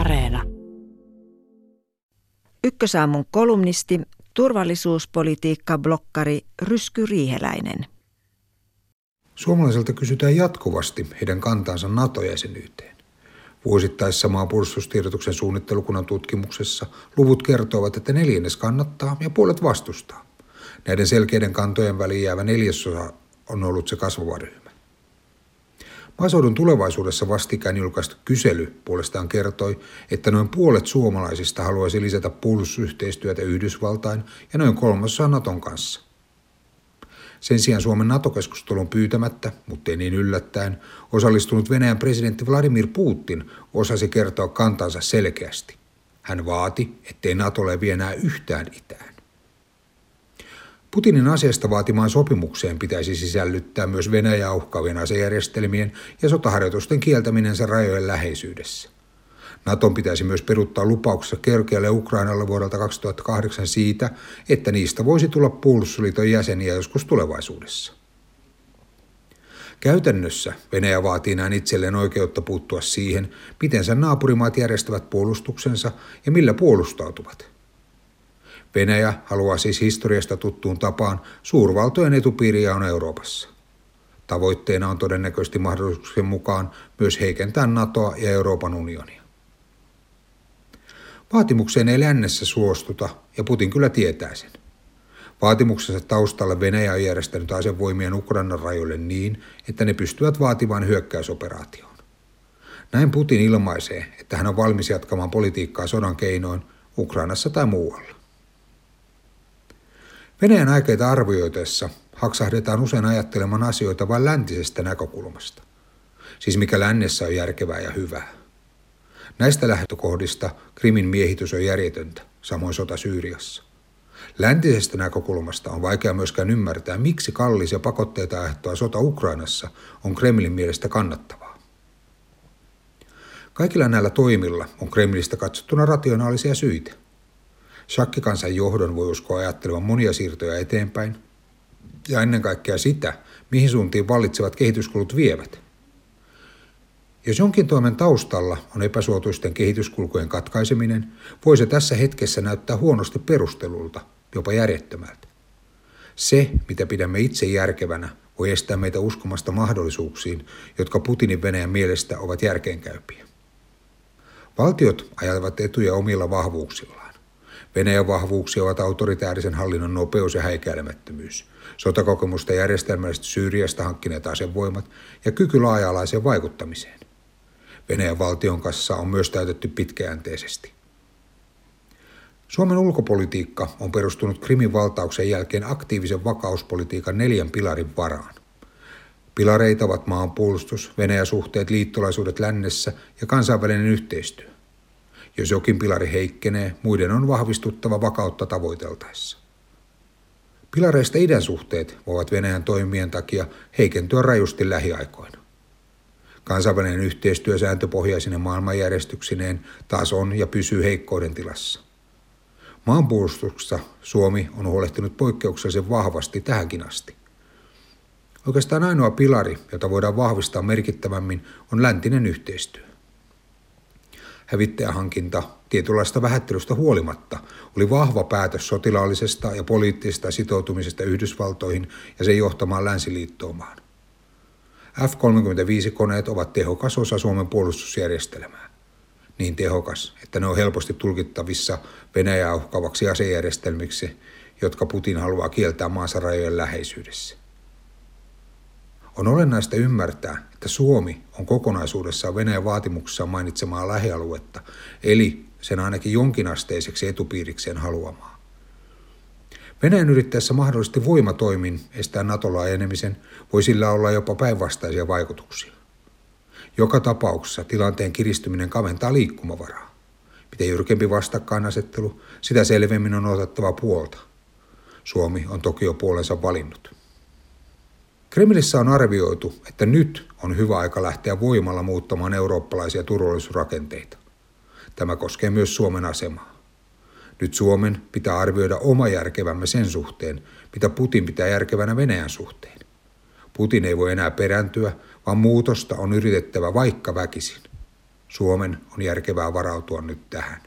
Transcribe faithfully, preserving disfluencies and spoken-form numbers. Areena. Ykkösaamun kolumnisti, turvallisuuspolitiikka-blokkari Rysky Riiheläinen. Suomalaisilta kysytään jatkuvasti heidän kantaansa NATO-jäsenyyteen. Vuosittaisessa maanpuolustustiedotuksen suunnittelukunnan tutkimuksessa luvut kertovat, että neljännes kannattaa ja puolet vastustaa. Näiden selkeiden kantojen väliin jäävä neljäsosa on ollut se kasvava ryhmä. Maaseudun tulevaisuudessa vastikään julkaistu kysely puolestaan kertoi, että noin puolet suomalaisista haluaisi lisätä puolustusyhteistyötä Yhdysvaltain ja noin kolmasosa Naton kanssa. Sen sijaan Suomen NATO-keskustelun pyytämättä, mutta ei niin yllättäen, osallistunut Venäjän presidentti Vladimir Putin osasi kertoa kantansa selkeästi. Hän vaati, ettei NATOlle vie enää yhtään itään. Putinin asiasta vaatimaan sopimukseen pitäisi sisällyttää myös Venäjää uhkaavien asejärjestelmien ja sotaharjoitusten kieltäminensä rajojen läheisyydessä. Naton pitäisi myös peruuttaa lupauksensa Georgialle ja Ukrainalle vuodelta kaksituhattakahdeksan siitä, että niistä voisi tulla puolustusliiton jäseniä joskus tulevaisuudessa. Käytännössä Venäjä vaatii näin itselleen oikeutta puuttua siihen, miten sen naapurimaat järjestävät puolustuksensa ja millä puolustautuvat. Venäjä haluaa siis historiasta tuttuun tapaan suurvaltojen etupiiriä on Euroopassa. Tavoitteena on todennäköisesti mahdollisuuksien mukaan myös heikentää NATOa ja Euroopan unionia. Vaatimukseen ei lännessä suostuta, ja Putin kyllä tietää sen. Vaatimuksensa taustalla Venäjä on järjestänyt asevoimien Ukrainan rajoille niin, että ne pystyvät vaatimaan hyökkäysoperaatioon. Näin Putin ilmaisee, että hän on valmis jatkamaan politiikkaa sodan keinoin Ukrainassa tai muualla. Venäjän aikeita arvioitessa haksahdetaan usein ajattelemaan asioita vain läntisestä näkökulmasta, siis mikä lännessä on järkevää ja hyvää. Näistä lähtökohdista Krimin miehitys on järjetöntä, samoin sota Syyriassa. Läntisestä näkökulmasta on vaikea myöskään ymmärtää, miksi kallis ja pakotteita aiheuttava sota Ukrainassa on Kremlin mielestä kannattavaa. Kaikilla näillä toimilla on Kremlistä katsottuna rationaalisia syitä. Shakkikansan johdon voi uskoa ajattelevan monia siirtoja eteenpäin ja ennen kaikkea sitä, mihin suuntiin vallitsevat kehityskulut vievät. Jos jonkin toimen taustalla on epäsuotuisten kehityskulkujen katkaiseminen, voi se tässä hetkessä näyttää huonosti perustelulta, jopa järjettömältä. Se, mitä pidämme itse järkevänä, voi estää meitä uskomasta mahdollisuuksiin, jotka Putinin Venäjän mielestä ovat järkeenkäypiä. Valtiot ajavat etuja omilla vahvuuksillaan. Venäjän vahvuuksia ovat autoritäärisen hallinnon nopeus ja häikäilemättömyys, sotakokemusta järjestelmällisesti Syyriasta hankkineet asevoimat ja kyky laaja-alaiseen vaikuttamiseen. Venäjän valtion kassa on myös täytetty pitkäjänteisesti. Suomen ulkopolitiikka on perustunut Krimin valtauksen jälkeen aktiivisen vakauspolitiikan neljän pilarin varaan. Pilareita ovat maanpuolustus, Venäjä-suhteet, liittolaisuudet lännessä ja kansainvälinen yhteistyö. Jos jokin pilari heikkenee, muiden on vahvistuttava vakautta tavoiteltaessa. Pilareista idän suhteet voivat Venäjän toimien takia heikentyä rajusti lähiaikoina. Kansainvälinen yhteistyö sääntöpohjaisine maailmanjärjestyksineen taas on ja pysyy heikkouden tilassa. Maanpuolustuksessa Suomi on huolehtinut poikkeuksellisen vahvasti tähänkin asti. Oikeastaan ainoa pilari, jota voidaan vahvistaa merkittävämmin, on läntinen yhteistyö. Hävittäjähankinta tietynlaista vähättelystä huolimatta oli vahva päätös sotilaallisesta ja poliittisesta sitoutumisesta Yhdysvaltoihin ja sen johtamaan länsiliittoumaan. F kolmekymmentäviisi koneet ovat tehokas osa Suomen puolustusjärjestelmää. Niin tehokas, että ne on helposti tulkittavissa Venäjää uhkaavaksi asejärjestelmiksi, jotka Putin haluaa kieltää maansa rajojen läheisyydessä. On olennaista ymmärtää, että Suomi on kokonaisuudessaan Venäjän vaatimuksessa mainitsemaa lähialuetta, eli sen ainakin jonkinasteiseksi etupiirikseen haluamaa. Venäjän yrittäessä mahdollisesti voimatoimin estää NATOn laajenemisen voi sillä olla jopa päinvastaisia vaikutuksia. Joka tapauksessa tilanteen kiristyminen kaventaa liikkumavaraa. Mitä jyrkempi vastakkainasettelu, sitä selvemmin on otettava puolta. Suomi on toki jo puolensa valinnut. Kremlissä on arvioitu, että nyt on hyvä aika lähteä voimalla muuttamaan eurooppalaisia turvallisuusrakenteita. Tämä koskee myös Suomen asemaa. Nyt Suomen pitää arvioida oma järkevämme sen suhteen, mitä Putin pitää järkevänä Venäjän suhteen. Putin ei voi enää perääntyä, vaan muutosta on yritettävä vaikka väkisin. Suomen on järkevää varautua nyt tähän.